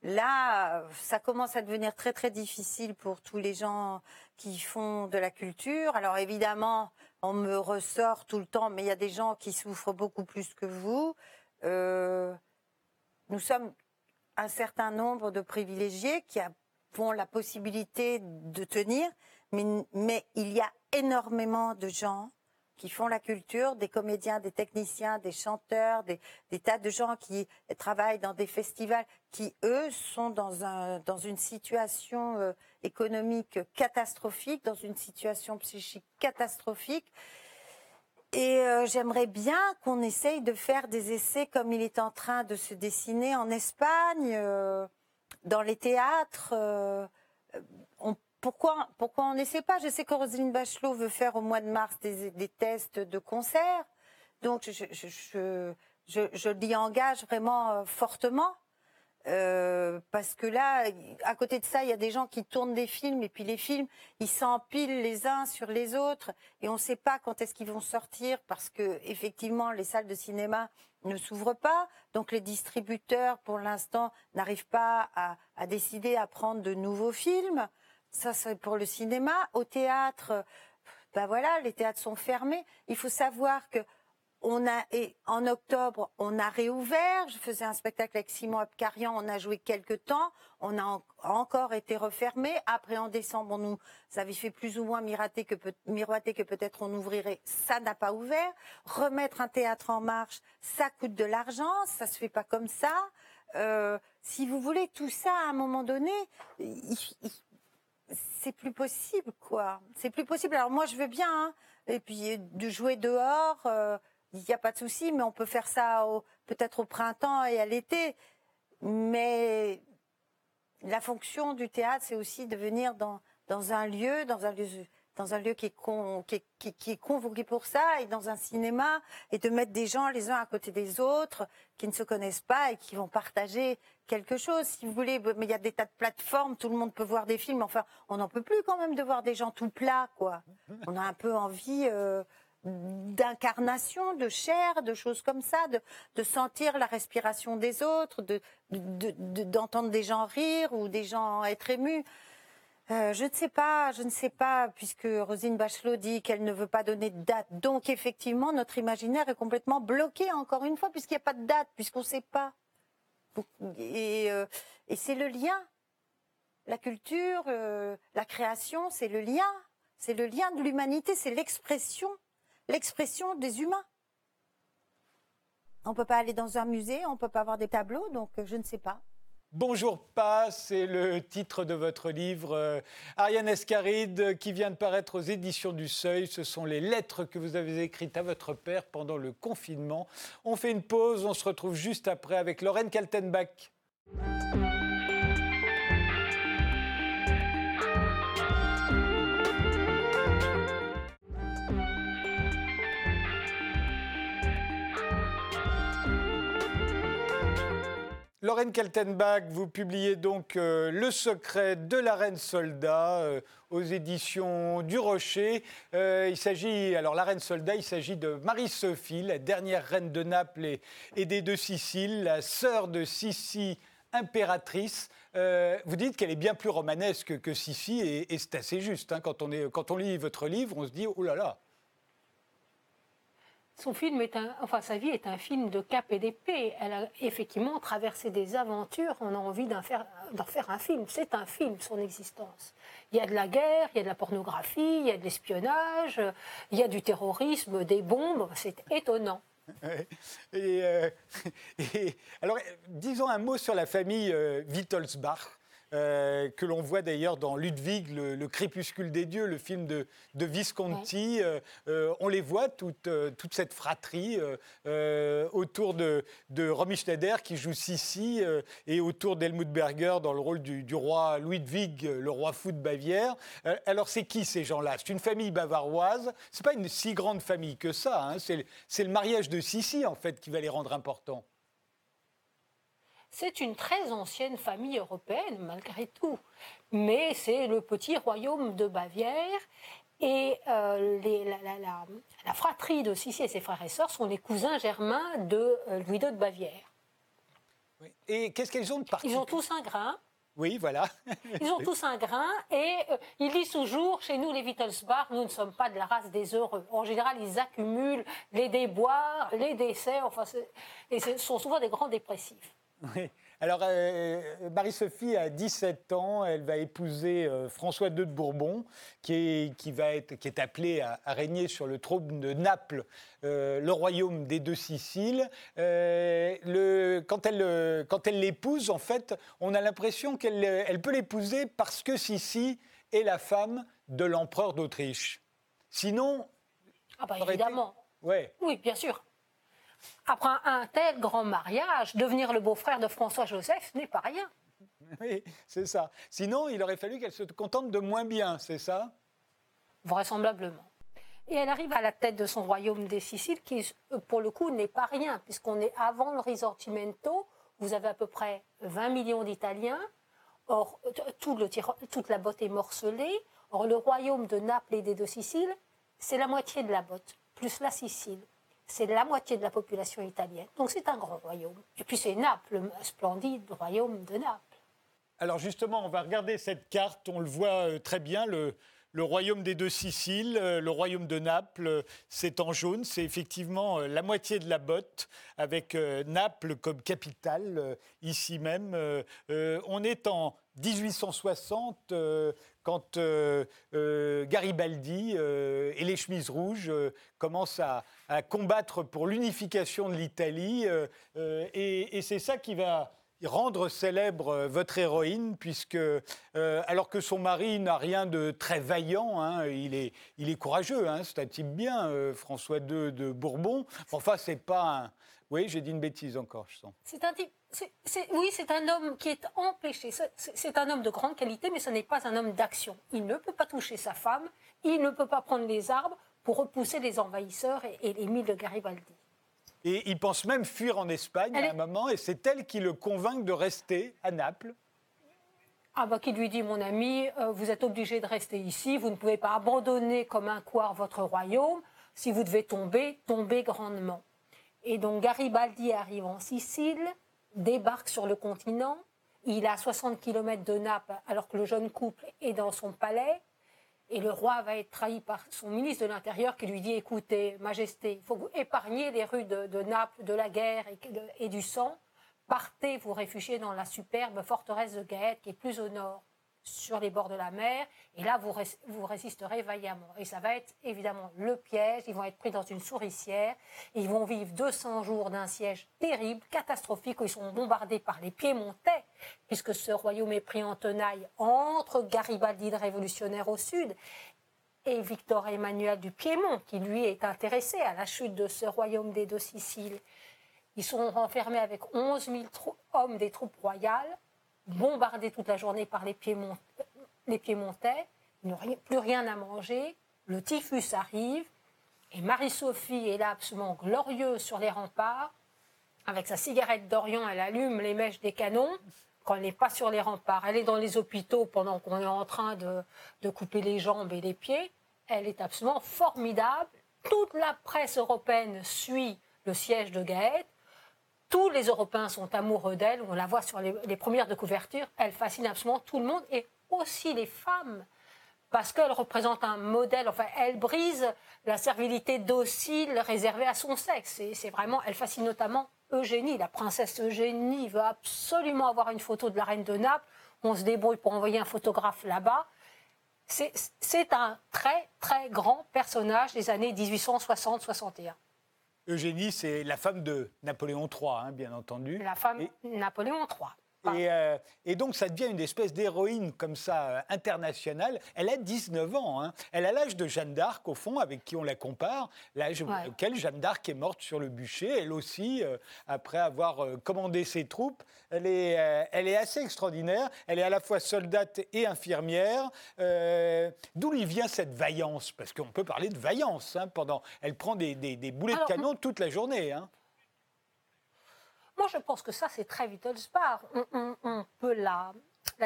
là, ça commence à devenir très difficile pour tous les gens qui font de la culture. Alors évidemment, on me ressort tout le temps, mais il y a des gens qui souffrent beaucoup plus que vous. Nous sommes un certain nombre de privilégiés qui ont la possibilité de tenir, mais il y a énormément de gens qui font la culture, des comédiens, des techniciens, des chanteurs, des tas de gens qui travaillent dans des festivals, qui eux sont dans une situation économique catastrophique, dans une situation psychique catastrophique. Et j'aimerais bien qu'on essaye de faire des essais comme il est en train de se dessiner en Espagne, dans les théâtres. Pourquoi on n'essaie pas ? Je sais que Roselyne Bachelot veut faire au mois de mars des tests de concerts. Donc je l'y engage vraiment fortement. Parce que là, à côté de ça, il y a des gens qui tournent des films et puis les films, ils s'empilent les uns sur les autres et on ne sait pas quand est-ce qu'ils vont sortir parce que effectivement les salles de cinéma ne s'ouvrent pas, donc les distributeurs pour l'instant n'arrivent pas à décider à prendre de nouveaux films. Ça c'est pour le cinéma. Au théâtre, ben voilà, les théâtres sont fermés. Il faut savoir que en octobre, on a réouvert. Je faisais un spectacle avec Simon Abkarian, on a joué quelques temps. On a encore été refermé. Après, en décembre, on nous avait fait plus ou moins miroiter que peut-être on ouvrirait. Ça n'a pas ouvert. Remettre un théâtre en marche, ça coûte de l'argent. Ça se fait pas comme ça. Si vous voulez, tout ça, à un moment donné, c'est plus possible, quoi. C'est plus possible. Alors moi, je veux bien, hein, et puis de jouer dehors. Il n'y a pas de souci, mais on peut faire ça peut-être au printemps et à l'été. Mais la fonction du théâtre, c'est aussi de venir dans un lieu qui est convoqué pour ça, et dans un cinéma, et de mettre des gens les uns à côté des autres qui ne se connaissent pas et qui vont partager quelque chose, si vous voulez. Mais il y a des tas de plateformes, tout le monde peut voir des films. Enfin, on n'en peut plus quand même de voir des gens tout plats, quoi. On a un peu envie... d'incarnation, de chair, de choses comme ça, de sentir la respiration des autres, d'entendre des gens rire ou des gens être émus. Je ne sais pas, puisque Rosine Bachelot dit qu'elle ne veut pas donner de date. Donc effectivement, notre imaginaire est complètement bloqué, encore une fois, puisqu'il n'y a pas de date, puisqu'on ne sait pas. Et c'est le lien. La culture, la création, c'est le lien. C'est le lien de l'humanité, c'est l'expression des humains. On ne peut pas aller dans un musée, on ne peut pas avoir des tableaux, donc je ne sais pas. Bonjour Pa', c'est le titre de votre livre, Ariane Ascaride, qui vient de paraître aux Éditions du Seuil. Ce sont les lettres que vous avez écrites à votre père pendant le confinement. On fait une pause, on se retrouve juste après avec Lorraine Kaltenbach. Lorraine Kaltenbach, vous publiez donc Le secret de la reine soldat aux éditions du Rocher. La reine soldat, il s'agit de Marie-Sophie, la dernière reine de Naples et des Deux-Siciles, la sœur de Sissi, impératrice. Vous dites qu'elle est bien plus romanesque que Sissi, et c'est assez juste. Hein, quand on lit votre livre, on se dit « oh là là ». Sa vie est un film de cap et d'épée. Elle a effectivement traversé des aventures. On a envie d'en faire un film. C'est un film, son existence. Il y a de la guerre, il y a de la pornographie, il y a de l'espionnage, il y a du terrorisme, des bombes. C'est étonnant. Alors, disons un mot sur la famille Wittelsbach. Que l'on voit d'ailleurs dans Ludwig, le crépuscule des dieux, le film de Visconti. Ouais. On les voit, toute cette fratrie autour de Romy Schneider qui joue Sissi et autour d'Helmut Berger dans le rôle du roi Ludwig, le roi fou de Bavière. Alors c'est qui ces gens-là? C'est une famille bavaroise. C'est pas une si grande famille que ça. Hein. C'est le mariage de Sissi en fait qui va les rendre importants. C'est une très ancienne famille européenne, malgré tout. Mais c'est le petit royaume de Bavière. Et la fratrie de Sissi et ses frères et sœurs sont les cousins germains de Louis II de Bavière. Oui. Et qu'est-ce qu'ils ont de particulier? Ils ont tous un grain. Oui, voilà. Ils ont tous un grain et ils disent toujours, chez nous les Wittelsbach, nous ne sommes pas de la race des heureux. En général, ils accumulent les déboires, les décès, et ce sont souvent des grands dépressifs. Oui. Alors, Marie-Sophie a 17 ans, elle va épouser François II de Bourbon, qui est appelé à régner sur le trône de Naples, le royaume des Deux-Siciles. Quand elle l'épouse, en fait, on a l'impression qu'elle peut l'épouser parce que Sissi est la femme de l'empereur d'Autriche. Sinon... Ah bah évidemment. Ouais. Oui, bien sûr. Après un tel grand mariage, devenir le beau-frère de François-Joseph, ce n'est pas rien. Oui, c'est ça. Sinon, il aurait fallu qu'elle se contente de moins bien, c'est ça? Vraisemblablement. Et elle arrive à la tête de son royaume des Siciles, qui, pour le coup, n'est pas rien, puisqu'on est avant le Risorgimento, vous avez à peu près 20 millions d'Italiens, or toute la botte est morcelée, or le royaume de Naples et des Deux-Siciles, c'est la moitié de la botte, plus la Sicile. C'est la moitié de la population italienne. Donc c'est un grand royaume. Et puis c'est Naples, le splendide royaume de Naples. Alors justement, on va regarder cette carte. On le voit très bien, le, le royaume des Deux-Siciles, le royaume de Naples, c'est en jaune. C'est effectivement la moitié de la botte, avec Naples comme capitale, ici même. On est en 1860, quand Garibaldi et les chemises rouges commencent à combattre pour l'unification de l'Italie. Et c'est ça qui va rendre célèbre votre héroïne, puisque, alors que son mari n'a rien de très vaillant, hein, il est courageux, hein, c'est un type bien, François II de Bourbon. Enfin, c'est pas un... Oui, j'ai dit une bêtise encore, je sens. C'est un type... Oui, c'est un homme qui est empêché. C'est un homme de grande qualité, mais ce n'est pas un homme d'action. Il ne peut pas toucher sa femme, il ne peut pas prendre les armes pour repousser les envahisseurs et les mille de Garibaldi. Et il pense même fuir en Espagne à un moment, et c'est elle qui le convainc de rester à Naples. Ah bah, qui lui dit, mon ami, vous êtes obligé de rester ici, vous ne pouvez pas abandonner comme un couard votre royaume, si vous devez tomber, tombez grandement. Et donc Garibaldi arrive en Sicile, débarque sur le continent, il est à 60 km de Naples, alors que le jeune couple est dans son palais, et le roi va être trahi par son ministre de l'Intérieur qui lui dit « Écoutez, Majesté, il faut que vous épargniez les rues de Naples, de la guerre et du sang. Partez vous réfugier dans la superbe forteresse de Gaète qui est plus au nord, sur les bords de la mer. Et là, vous résisterez vaillamment. » Et ça va être évidemment le piège. Ils vont être pris dans une souricière. Ils vont vivre 200 jours d'un siège terrible, catastrophique, où ils sont bombardés par les Piémontais, puisque ce royaume est pris en tenaille entre Garibaldi, le révolutionnaire au sud, et Victor Emmanuel du Piémont, qui lui est intéressé à la chute de ce royaume des Deux-Siciles. Ils sont renfermés avec 11 000 hommes des troupes royales, bombardés toute la journée par les Piémontais. Ils n'ont plus rien à manger, le typhus arrive, et Marie-Sophie est là absolument glorieuse sur les remparts. Avec sa cigarette d'Orient, elle allume les mèches des canons. Quand elle n'est pas sur les remparts, elle est dans les hôpitaux pendant qu'on est en train de couper les jambes et les pieds. Elle est absolument formidable. Toute la presse européenne suit le siège de Gaète. Tous les Européens sont amoureux d'elle. On la voit sur les premières de couverture. Elle fascine absolument tout le monde, et aussi les femmes, parce qu'elle représente un modèle. Enfin, elle brise la servilité docile réservée à son sexe. Et c'est vraiment, elle fascine notamment Eugénie, la princesse Eugénie veut absolument avoir une photo de la reine de Naples. On se débrouille pour envoyer un photographe là-bas. C'est un très, très grand personnage des années 1860-61. Eugénie, c'est la femme de Napoléon III, hein, bien entendu. La femme de Napoléon III. Et donc, ça devient une espèce d'héroïne comme ça, internationale. Elle a 19 ans. Hein. Elle a l'âge de Jeanne d'Arc, au fond, avec qui on la compare, l'âge auquel Jeanne d'Arc est morte sur le bûcher. Elle aussi, après avoir commandé ses troupes, elle est assez extraordinaire. Elle est à la fois soldate et infirmière. D'où lui vient cette vaillance? Parce qu'on peut parler de vaillance. Hein, elle prend des boulets de canon toute la journée. Hein. Moi, je pense que ça, c'est très Wittelsbach. On peut la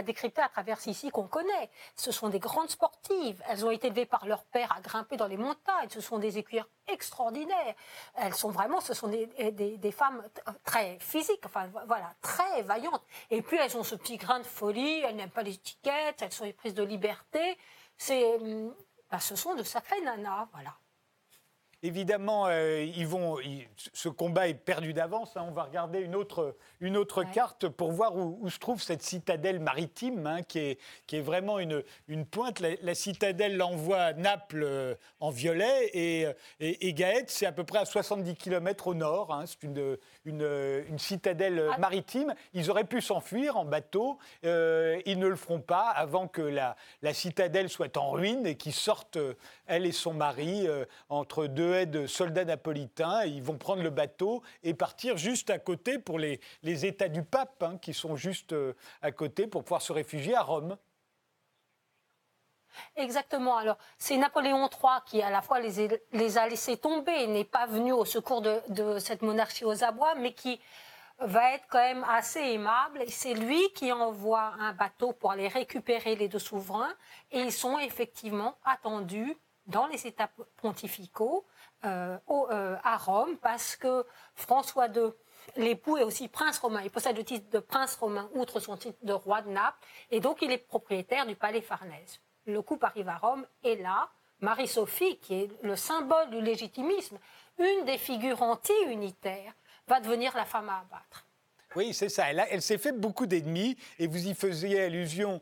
décrypter à travers Sissi qu'on connaît. Ce sont des grandes sportives. Elles ont été élevées par leur père à grimper dans les montagnes. Ce sont des écuyères extraordinaires. Elles sont vraiment, ce sont des femmes très physiques, enfin voilà, très vaillantes. Et puis, elles ont ce petit grain de folie. Elles n'aiment pas les étiquettes. Elles sont prises de liberté. Ce sont de sacrées nanas, voilà. Évidemment, ce combat est perdu d'avance. Hein. On va regarder une autre carte pour voir où se trouve cette citadelle maritime, hein, qui est vraiment une pointe. La citadelle envoie Naples en violet et Gaète, c'est à peu près à 70 km au nord. Hein. C'est une citadelle maritime. Ils auraient pu s'enfuir en bateau. Ils ne le feront pas avant que la citadelle soit en ruine et qu'ils sortent, elle et son mari, entre deux de soldats napolitains. Ils vont prendre le bateau et partir juste à côté pour les États du pape, hein, qui sont juste à côté, pour pouvoir se réfugier à Rome. Exactement. Alors, c'est Napoléon III qui, à la fois, les a laissés tomber. Il n'est pas venu au secours de cette monarchie aux abois, mais qui va être quand même assez aimable. Et c'est lui qui envoie un bateau pour aller récupérer les deux souverains. Et ils sont effectivement attendus dans les États pontificaux à Rome, parce que François II, l'époux, est aussi prince romain. Il possède le titre de prince romain, outre son titre de roi de Naples, et donc il est propriétaire du palais Farnèse. le couple arrive à Rome, et là, Marie-Sophie, qui est le symbole du légitimisme, une des figures anti-unitaires, va devenir la femme à abattre. Oui, c'est ça. Elle s'est fait beaucoup d'ennemis, et vous y faisiez allusion.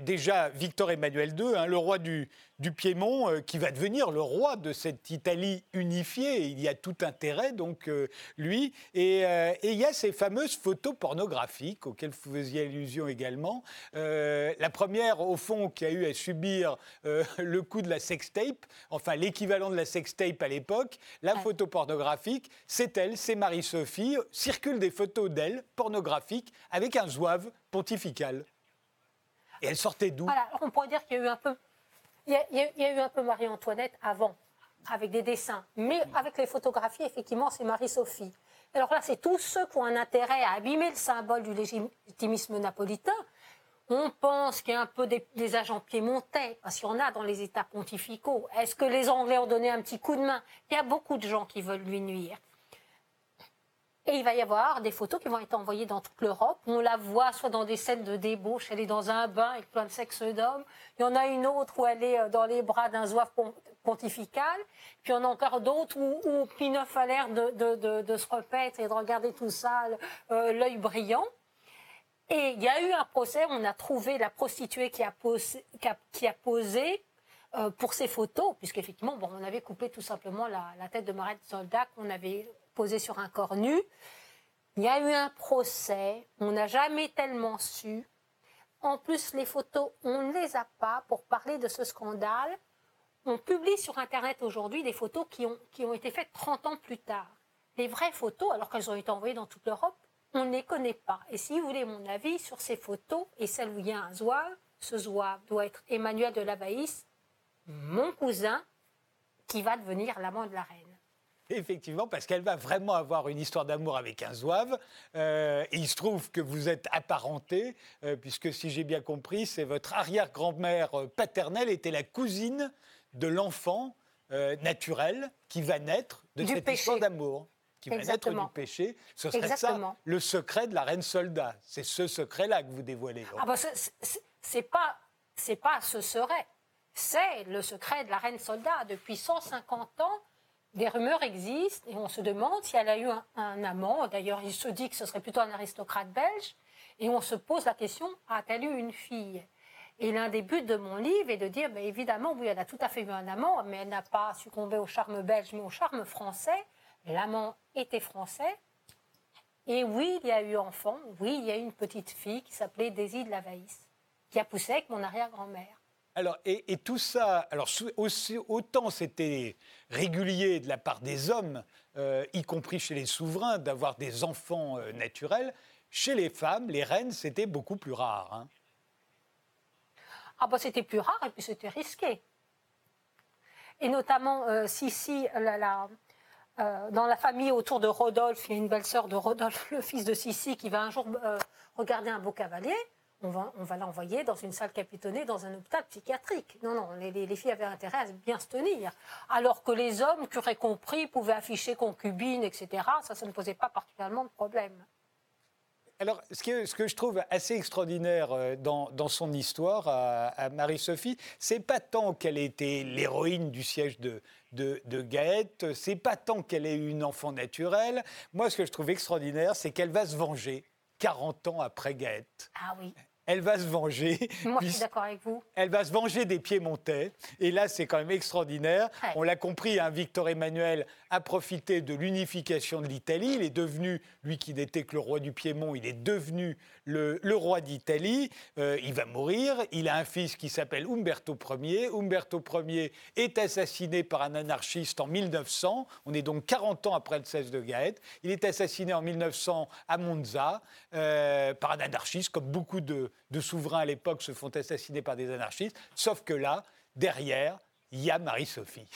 Déjà, Victor Emmanuel II, le roi du Piémont, qui va devenir le roi de cette Italie unifiée. Il y a tout intérêt, donc, lui. Et il y a ces fameuses photos pornographiques auxquelles vous faisiez allusion également. La première, au fond, qui a eu à subir le coup de la sextape, enfin l'équivalent de la sextape à l'époque, photo pornographique, c'est elle, c'est Marie-Sophie. Circulent des photos d'elle, pornographiques, avec un zouave pontifical. Et elle sortait d'où ? Voilà, on pourrait dire qu'il y a eu un peu, il y a eu un peu Marie-Antoinette avant, avec des dessins. Mais avec les photographies, effectivement, c'est Marie-Sophie. Alors là, c'est tous ceux qui ont un intérêt à abîmer le symbole du légitimisme napolitain. On pense qu'il y a un peu des agents piémontais, parce qu'il y en a dans les États pontificaux. Est-ce que les Anglais ont donné un petit coup de main ? Il y a beaucoup de gens qui veulent lui nuire. Et il va y avoir des photos qui vont être envoyées dans toute l'Europe. On la voit soit dans des scènes de débauche, elle est dans un bain avec plein de sexes d'hommes. Il y en a une autre où elle est dans les bras d'un zouave pontifical. Puis il y en a encore d'autres où Pie IX a l'air de se repaître et de regarder tout ça, l'œil brillant. Et il y a eu un procès, on a trouvé la prostituée qui a posé pour ces photos, puisqu'effectivement, on avait coupé tout simplement la tête de Marlène Dietrich, on avait posée sur un corps nu. Il y a eu un procès, on n'a jamais tellement su. En plus, les photos, on ne les a pas pour parler de ce scandale. On publie sur Internet aujourd'hui des photos qui ont été faites 30 ans plus tard. Les vraies photos, alors qu'elles ont été envoyées dans toute l'Europe, on ne les connaît pas. Et si vous voulez mon avis sur ces photos, et celle où il y a un zouave, ce zouave doit être Emmanuel de Lavaïs, mon cousin, qui va devenir l'amant de la reine. Effectivement, parce qu'elle va vraiment avoir une histoire d'amour avec un zouave. Et il se trouve que vous êtes apparentés, puisque si j'ai bien compris, c'est votre arrière-grand-mère paternelle était la cousine de l'enfant naturel qui va naître de cette histoire d'amour. Qui Exactement. Va naître du péché. Ce serait Exactement. Ça, le secret de la reine soldat. C'est ce secret-là que vous dévoilez. Ah bah c'est pas ce serait. C'est le secret de la reine soldat. Depuis 150 ans, des rumeurs existent et on se demande si elle a eu un amant. D'ailleurs, il se dit que ce serait plutôt un aristocrate belge. Et on se pose la question, a-t-elle eu une fille ? Et l'un des buts de mon livre est de dire, évidemment, oui, elle a tout à fait eu un amant, mais elle n'a pas succombé au charme belge, mais au charme français. L'amant était français. Et oui, il y a eu enfant. Oui, il y a eu une petite fille qui s'appelait Daisy de Lavaïs, qui a poussé avec mon arrière-grand-mère. Alors, et tout ça, alors, aussi, autant c'était régulier de la part des hommes, y compris chez les souverains, d'avoir des enfants naturels, chez les femmes, les reines, c'était beaucoup plus rare. Ah ben, c'était plus rare et puis c'était risqué. Et notamment, Sissi, dans la famille autour de Rodolphe, il y a une belle-sœur de Rodolphe, le fils de Sissi, qui va un jour regarder un beau cavalier. On va l'envoyer dans une salle capitonnée, dans un hôpital psychiatrique. Non, non, les filles avaient intérêt à bien se tenir. Alors que les hommes, curés compris, pouvaient afficher concubines, etc. Ça ne posait pas particulièrement de problème. Alors, ce que je trouve assez extraordinaire dans son histoire à Marie-Sophie, c'est pas tant qu'elle ait été l'héroïne du siège de Gaète, c'est pas tant qu'elle ait eu une enfant naturelle. Moi, ce que je trouve extraordinaire, c'est qu'elle va se venger. 40 ans après Gaète. Ah oui. Elle va se venger. Moi, je suis d'accord avec vous. Elle va se venger des Piémontais. Et là, c'est quand même extraordinaire. Ouais. On l'a compris, Victor Emmanuel a profité de l'unification de l'Italie. Il est devenu, lui qui n'était que le roi du Piémont, il est devenu le roi d'Italie. Il va mourir. Il a un fils qui s'appelle Umberto Ier. Umberto Ier est assassiné par un anarchiste en 1900. On est donc 40 ans après le siège de Gaète. Il est assassiné en 1900 à Monza par un anarchiste, comme beaucoup de souverains à l'époque se font assassiner par des anarchistes, sauf que là, derrière, il y a Marie-Sophie.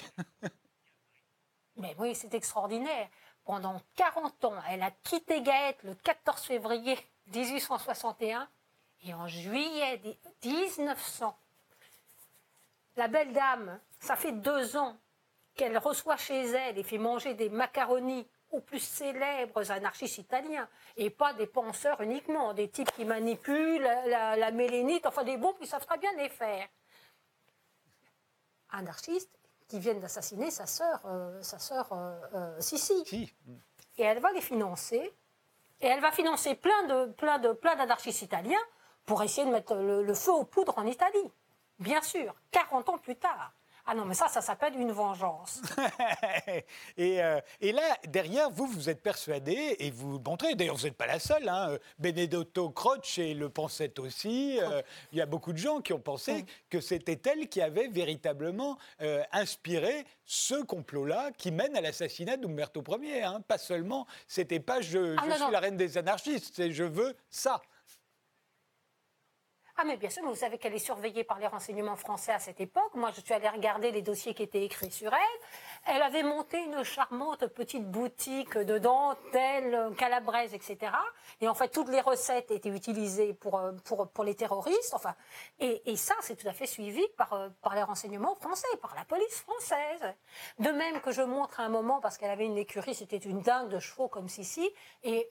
Mais oui, c'est extraordinaire. Pendant 40 ans, elle a quitté Gaète le 14 février 1861 et en juillet 1900, la belle dame, ça fait 2 ans qu'elle reçoit chez elle et fait manger des macaronis aux plus célèbres anarchistes italiens, et pas des penseurs uniquement, des types qui manipulent la mélénite, enfin des bons qui savent très bien les faire. anarchistes qui viennent d'assassiner sa sœur Sissi. Si. Et elle va les financer. Et elle va financer plein d'anarchistes italiens pour essayer de mettre le feu aux poudres en Italie. Bien sûr, 40 ans plus tard. Ah non, mais ça s'appelle une vengeance. Et là, derrière, vous êtes persuadé et vous montrez. D'ailleurs, vous n'êtes pas la seule. Hein. Benedetto Croce le pensait aussi. Il y a beaucoup de gens qui ont pensé que c'était elle qui avait véritablement inspiré ce complot-là qui mène à l'assassinat d'Umberto Ier. Hein. Pas seulement, c'était pas je suis la reine des anarchistes, c'est je veux ça. Ah mais bien sûr, vous savez qu'elle est surveillée par les renseignements français à cette époque. Moi, je suis allée regarder les dossiers qui étaient écrits sur elle. Elle avait monté une charmante petite boutique de dentelles, calabraises, etc. Et en fait, toutes les recettes étaient utilisées pour les terroristes. Enfin, et ça, c'est tout à fait suivi par les renseignements français, par la police française. De même que je montre à un moment, parce qu'elle avait une écurie, c'était une dingue de chevaux comme Sissi. Et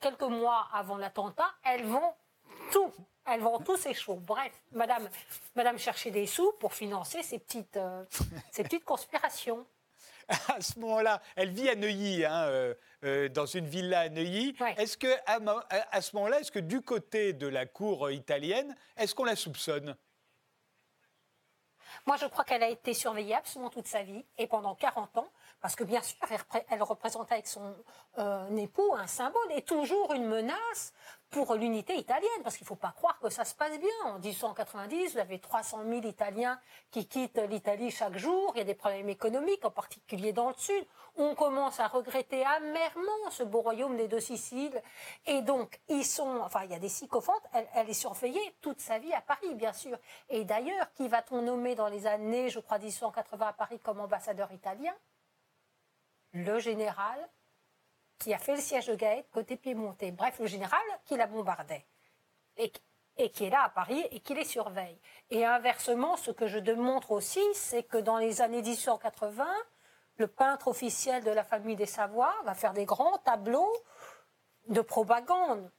quelques mois avant l'attentat, elles vont tout. Elles vendent tous ces shows. Bref, madame cherchait des sous pour financer ces petites conspirations. À ce moment-là, elle vit à Neuilly, dans une villa à Neuilly. Ouais. Est-ce que, à ce moment-là, est-ce que du côté de la cour italienne, est-ce qu'on la soupçonne ? Moi, je crois qu'elle a été surveillée absolument toute sa vie et pendant 40 ans, parce que bien sûr, elle représentait avec son époux un symbole et toujours une menace pour l'unité italienne, parce qu'il ne faut pas croire que ça se passe bien. En 1890, vous avez 300 000 Italiens qui quittent l'Italie chaque jour. Il y a des problèmes économiques, en particulier dans le Sud. On commence à regretter amèrement ce beau royaume des Deux-Siciles. Et donc, il y a des sycophantes. Elle est surveillée toute sa vie à Paris, bien sûr. Et d'ailleurs, qui va-t-on nommer dans les années, je crois, 1880 à Paris comme ambassadeur italien ? Le général qui a fait le siège de Gaète côté Piémontais. Bref, le général qui la bombardait et qui est là à Paris et qui les surveille. Et inversement, ce que je démontre aussi, c'est que dans les années 1880, le peintre officiel de la famille des Savoie va faire des grands tableaux de propagande.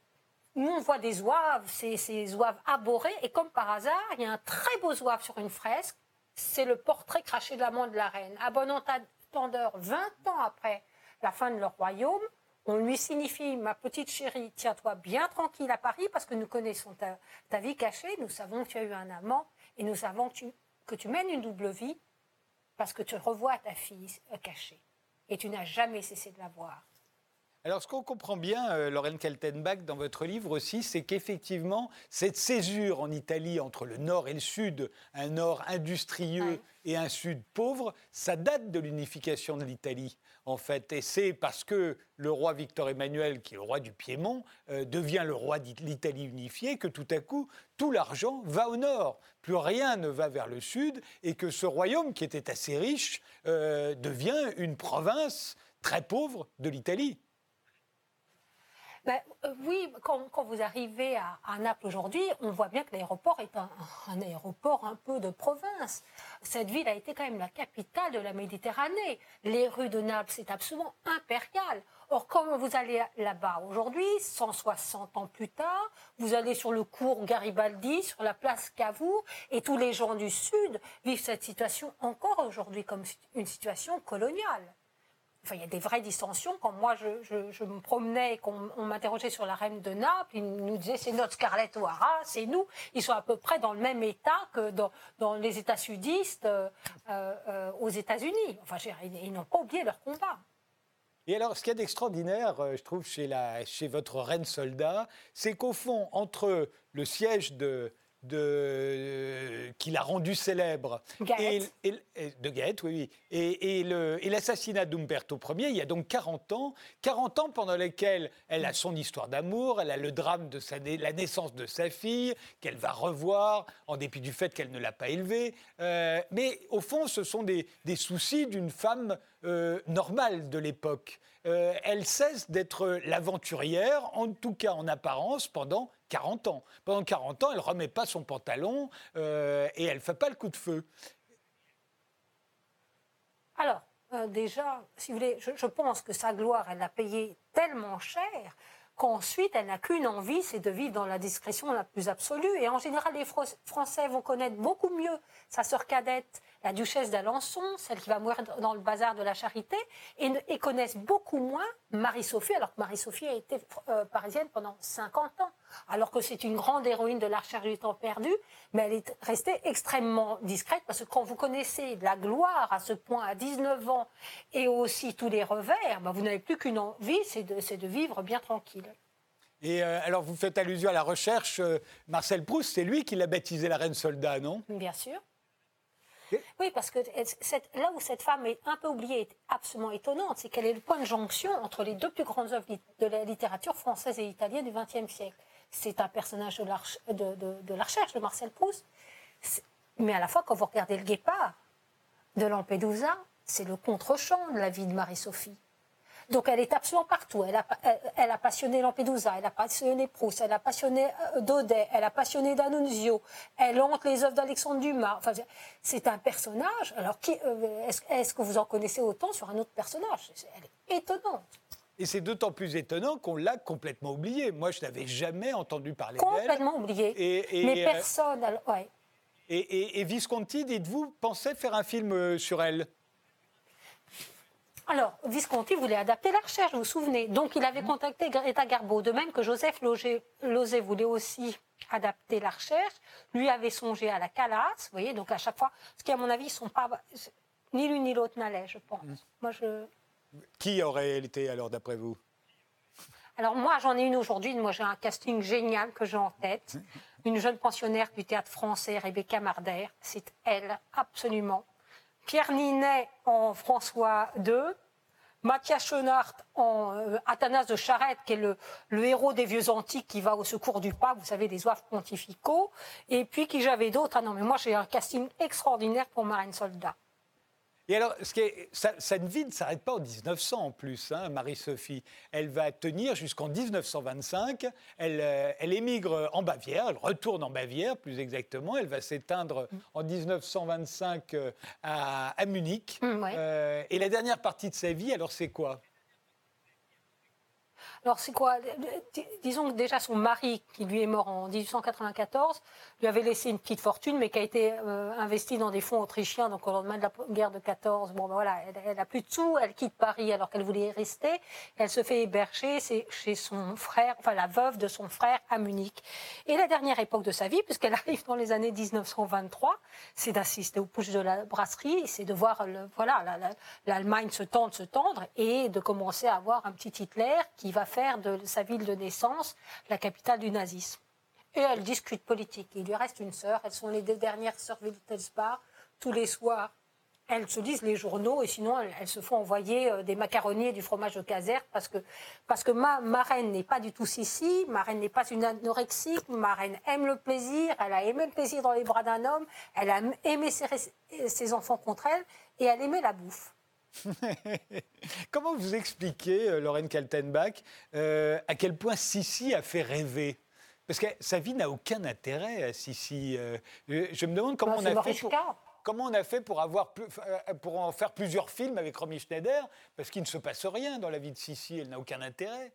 Où on voit des zouaves, ces zouaves abhorrées, et comme par hasard, il y a un très beau zouave sur une fresque, c'est le portrait craché de l'amant de la reine. À bon entendeur, 20 ans après la fin de leur royaume, on lui signifie « Ma petite chérie, tiens-toi bien tranquille à Paris parce que nous connaissons ta vie cachée, nous savons que tu as eu un amant et nous savons que tu mènes une double vie parce que tu revois ta fille cachée et tu n'as jamais cessé de la voir. » Alors, ce qu'on comprend bien, Lorraine Kaltenbach, dans votre livre aussi, c'est qu'effectivement, cette césure en Italie entre le nord et le sud, un nord industrieux et un sud pauvre, ça date de l'unification de l'Italie, en fait. Et c'est parce que le roi Victor Emmanuel, qui est le roi du Piémont, devient le roi de l'Italie unifiée, que tout à coup, tout l'argent va au nord. Plus rien ne va vers le sud et que ce royaume, qui était assez riche, devient une province très pauvre de l'Italie. Ben, oui, quand vous arrivez à Naples aujourd'hui, on voit bien que l'aéroport est un aéroport un peu de province. Cette ville a été quand même la capitale de la Méditerranée. Les rues de Naples, c'est absolument impérial. Or, quand vous allez là-bas aujourd'hui, 160 ans plus tard, vous allez sur le cours Garibaldi, sur la place Cavour, et tous les gens du Sud vivent cette situation encore aujourd'hui comme une situation coloniale. Enfin, il y a des vraies distensions. Quand moi, je me promenais et qu'on m'interrogeait sur la reine de Naples, ils nous disaient, c'est notre Scarlett O'Hara, c'est nous. Ils sont à peu près dans le même état que dans les États sudistes aux États-Unis. Enfin, ils n'ont pas oublié leur combat. Et alors, ce qu'il y a d'extraordinaire, je trouve, chez votre reine soldat, c'est qu'au fond, entre le siège qui l'a rendu célèbre Gaète. De Gaète, oui. Et l'assassinat d'Umberto Ier, il y a donc 40 ans. 40 ans pendant lesquels elle a son histoire d'amour, elle a le drame de la naissance de sa fille, qu'elle va revoir, en dépit du fait qu'elle ne l'a pas élevée. Mais au fond, ce sont des soucis d'une femme normale de l'époque. Elle cesse d'être l'aventurière, en tout cas en apparence, pendant 40 ans. Pendant 40 ans, elle ne remet pas son pantalon et elle ne fait pas le coup de feu. Alors, déjà, si vous voulez, je pense que sa gloire, elle l'a payée tellement cher qu'ensuite, elle n'a qu'une envie, c'est de vivre dans la discrétion la plus absolue. Et en général, les Français vont connaître beaucoup mieux sa sœur cadette, la duchesse d'Alençon, celle qui va mourir dans le bazar de la Charité, et connaissent beaucoup moins Marie-Sophie, alors que Marie-Sophie a été parisienne pendant 50 ans, alors que c'est une grande héroïne de la Recherche du temps perdu, mais elle est restée extrêmement discrète, parce que quand vous connaissez la gloire à ce point à 19 ans, et aussi tous les revers, ben vous n'avez plus qu'une envie, c'est de vivre bien tranquille. Et alors vous faites allusion à la recherche, Marcel Proust, c'est lui qui l'a baptisée la reine soldat, non ? Bien sûr. Oui, parce que là où cette femme est un peu oubliée, est absolument étonnante, c'est qu'elle est le point de jonction entre les deux plus grandes œuvres de la littérature française et italienne du XXe siècle. C'est un personnage de la recherche de Marcel Proust, mais à la fois, quand vous regardez Le Guépard de Lampedusa, c'est le contre-champ de la vie de Marie-Sophie. Donc elle est absolument partout. Elle a passionné Lampedusa, elle a passionné Proust, elle a passionné Daudet, elle a passionné D'Annunzio, elle hante les œuvres d'Alexandre Dumas. Enfin, c'est un personnage. Alors, est-ce que vous en connaissez autant sur un autre personnage? Elle est étonnante. Et c'est d'autant plus étonnant qu'on l'a complètement oubliée. Moi, je n'avais jamais entendu parler d'elle. Complètement oubliée. Mais personne... Alors, ouais. Et Visconti, dites-vous, pensait faire un film sur elle? Alors, Visconti voulait adapter la recherche, vous vous souvenez. Donc, il avait contacté Greta Garbo, de même que Joseph Lozé voulait aussi adapter la recherche. Lui avait songé à la Calas, vous voyez, donc à chaque fois, ce qui, à mon avis, ne sont pas... Ni l'une ni l'autre n'allait, je pense. Moi, qui aurait été, alors, d'après vous? Alors, moi, j'en ai une aujourd'hui. Moi, j'ai un casting génial que j'ai en tête. Une jeune pensionnaire du théâtre français, Rebecca Marder. C'est elle, absolument. Pierre Ninet en François II, Mathias Schoenaert en Athanase de Charette, qui est le héros des vieux antiques qui va au secours du pape, vous savez, des oeufs pontificaux, et puis qui j'avais d'autres. Ah non, mais moi j'ai un casting extraordinaire pour Marlène Soldat. Et alors, sa vie ne s'arrête pas en 1900 en plus, hein, Marie-Sophie. Elle va tenir jusqu'en 1925. Elle émigre en Bavière, elle retourne en Bavière plus exactement. Elle va s'éteindre en 1925 à Munich. Ouais. Et la dernière partie de sa vie, alors c'est quoi ? Alors c'est quoi ? Disons que déjà son mari, qui lui est mort en 1894, lui avait laissé une petite fortune, mais qui a été investie dans des fonds autrichiens, donc au lendemain de la guerre de 14, bon ben voilà, elle n'a plus de sous, elle quitte Paris alors qu'elle voulait y rester, elle se fait héberger chez son frère, enfin la veuve de son frère à Munich. Et la dernière époque de sa vie, puisqu'elle arrive dans les années 1923, c'est d'assister aux Putsch de la brasserie, c'est de voir l'Allemagne se tendre, et de commencer à avoir un petit Hitler qui va faire de sa ville de naissance la capitale du nazisme. Et elle discute politique. Il lui reste une sœur. Elles sont les deux dernières sœurs Wittelsbach. Tous les soirs, elles se lisent les journaux et sinon, elles se font envoyer des macaronis et du fromage de caserne parce que ma reine n'est pas du tout Sissi, ma reine n'est pas une anorexique, ma reine aime le plaisir, elle a aimé le plaisir dans les bras d'un homme, elle a aimé ses enfants contre elle et elle aimait la bouffe. Comment vous expliquez, Lorraine Kaltenbach, à quel point Sissi a fait rêver? Parce que sa vie n'a aucun intérêt à Sissi. Je me demande comment on a fait pour pour en faire plusieurs films avec Romy Schneider, parce qu'il ne se passe rien dans la vie de Sissi, elle n'a aucun intérêt.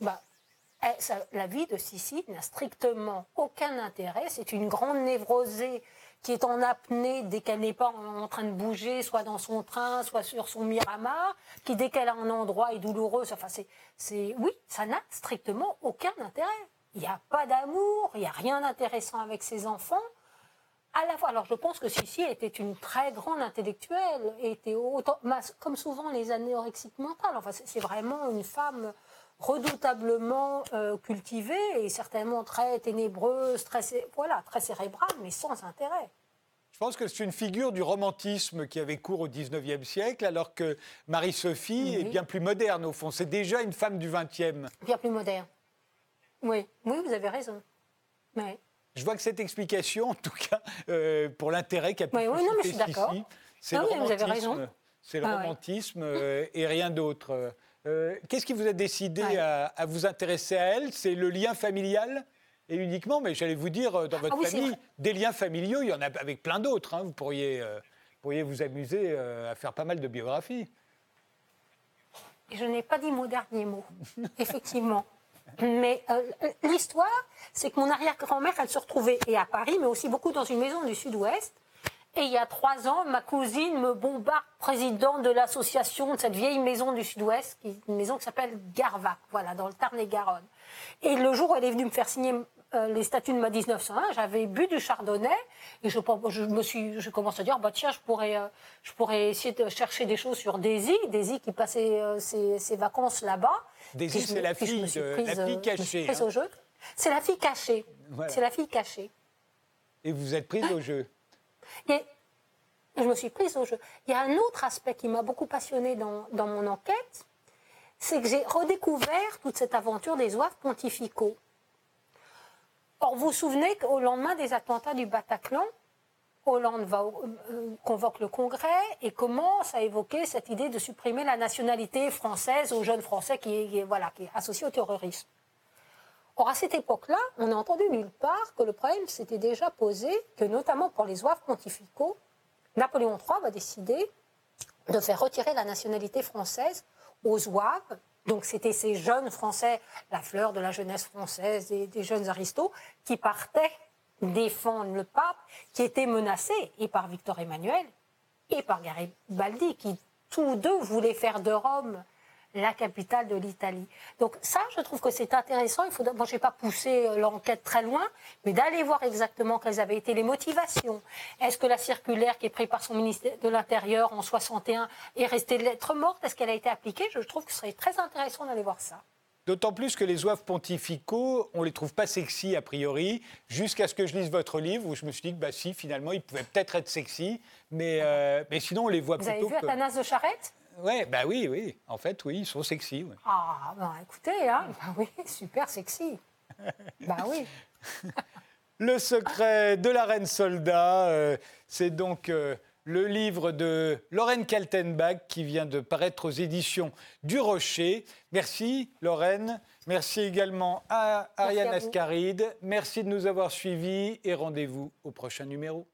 La vie de Sissi n'a strictement aucun intérêt, c'est une grande névrosée qui est en apnée dès qu'elle n'est pas en train de bouger, soit dans son train, soit sur son Miramar, qui dès qu'elle a un endroit est douloureuse. Enfin, oui, ça n'a strictement aucun intérêt. Il n'y a pas d'amour, il n'y a rien d'intéressant avec ses enfants. À la fois, alors je pense que Sissi était une très grande intellectuelle, était comme souvent les anorexiques mentales. Enfin, c'est vraiment une femme redoutablement cultivée et certainement très ténébreuse, très cérébrale, mais sans intérêt. Je pense que c'est une figure du romantisme qui avait cours au XIXe siècle, alors que Marie-Sophie est bien plus moderne, au fond. C'est déjà une femme du XXe. Bien plus moderne. Oui, vous avez raison. Oui. Je vois que cette explication, en tout cas, pour l'intérêt qu'a pu susciter Sissi, c'est le romantisme. Vous avez raison. C'est le romantisme et rien d'autre. Qu'est-ce qui vous a décidé à vous intéresser à elle? C'est le lien familial et uniquement, mais j'allais vous dire, dans votre famille, des liens familiaux, il y en a avec plein d'autres. Hein. Vous pourriez vous amuser à faire pas mal de biographies. Je n'ai pas dit mon dernier mot, effectivement. Mais l'histoire, c'est que mon arrière-grand-mère, elle se retrouvait et à Paris, mais aussi beaucoup dans une maison du Sud-Ouest. Et il y a 3 ans, ma cousine me bombarde, présidente de l'association de cette vieille maison du Sud-Ouest, une maison qui s'appelle Garvac, voilà, dans le Tarn-et-Garonne. Et le jour où elle est venue me faire signer les statuts de ma 1901, j'avais bu du chardonnay et je commence à dire, bah tiens, je pourrais essayer de chercher des choses sur Daisy qui passait ses vacances là-bas. Daisy, c'est la fille cachée. C'est la fille cachée. Voilà. C'est la fille cachée. Et vous êtes prise au jeu. Et je me suis prise au jeu. Il y a un autre aspect qui m'a beaucoup passionnée dans mon enquête, c'est que j'ai redécouvert toute cette aventure des zouaves pontificaux. Or, vous vous souvenez qu'au lendemain des attentats du Bataclan, Hollande convoque le Congrès et commence à évoquer cette idée de supprimer la nationalité française aux jeunes Français qui est associé au terrorisme. Or, à cette époque-là, on n'a entendu nulle part que le problème s'était déjà posé, que notamment pour les zouaves pontificaux, Napoléon III va décider de faire retirer la nationalité française aux zouaves. Donc, c'était ces jeunes Français, la fleur de la jeunesse française, des jeunes aristos, qui partaient défendre le pape, qui était menacé et par Victor Emmanuel et par Garibaldi, qui tous deux voulaient faire de Rome la capitale de l'Italie. Donc ça, je trouve que c'est intéressant. Moi, je n'ai pas poussé l'enquête très loin, mais d'aller voir exactement quelles avaient été les motivations. Est-ce que la circulaire qui est prise par son ministère de l'Intérieur en 61 est restée lettre morte? Est-ce qu'elle a été appliquée? Je trouve que ce serait très intéressant d'aller voir ça. D'autant plus que les zouaves pontificaux, on ne les trouve pas sexy a priori, jusqu'à ce que je lise votre livre où je me suis dit que bah, si, finalement, ils pouvaient peut-être être sexy, mais sinon on les voit plutôt... Vous avez vu Athanas de Charette ? Ouais, bah oui, en fait, oui, ils sont sexy. Ouais. Ah, bah écoutez, hein, bah oui, super sexy. Bah oui. Le secret de la reine soldat, c'est donc... le livre de Lorraine Kaltenbach qui vient de paraître aux éditions du Rocher. Merci Lorraine, merci également à Ariane Ascaride. Merci de nous avoir suivis et rendez-vous au prochain numéro.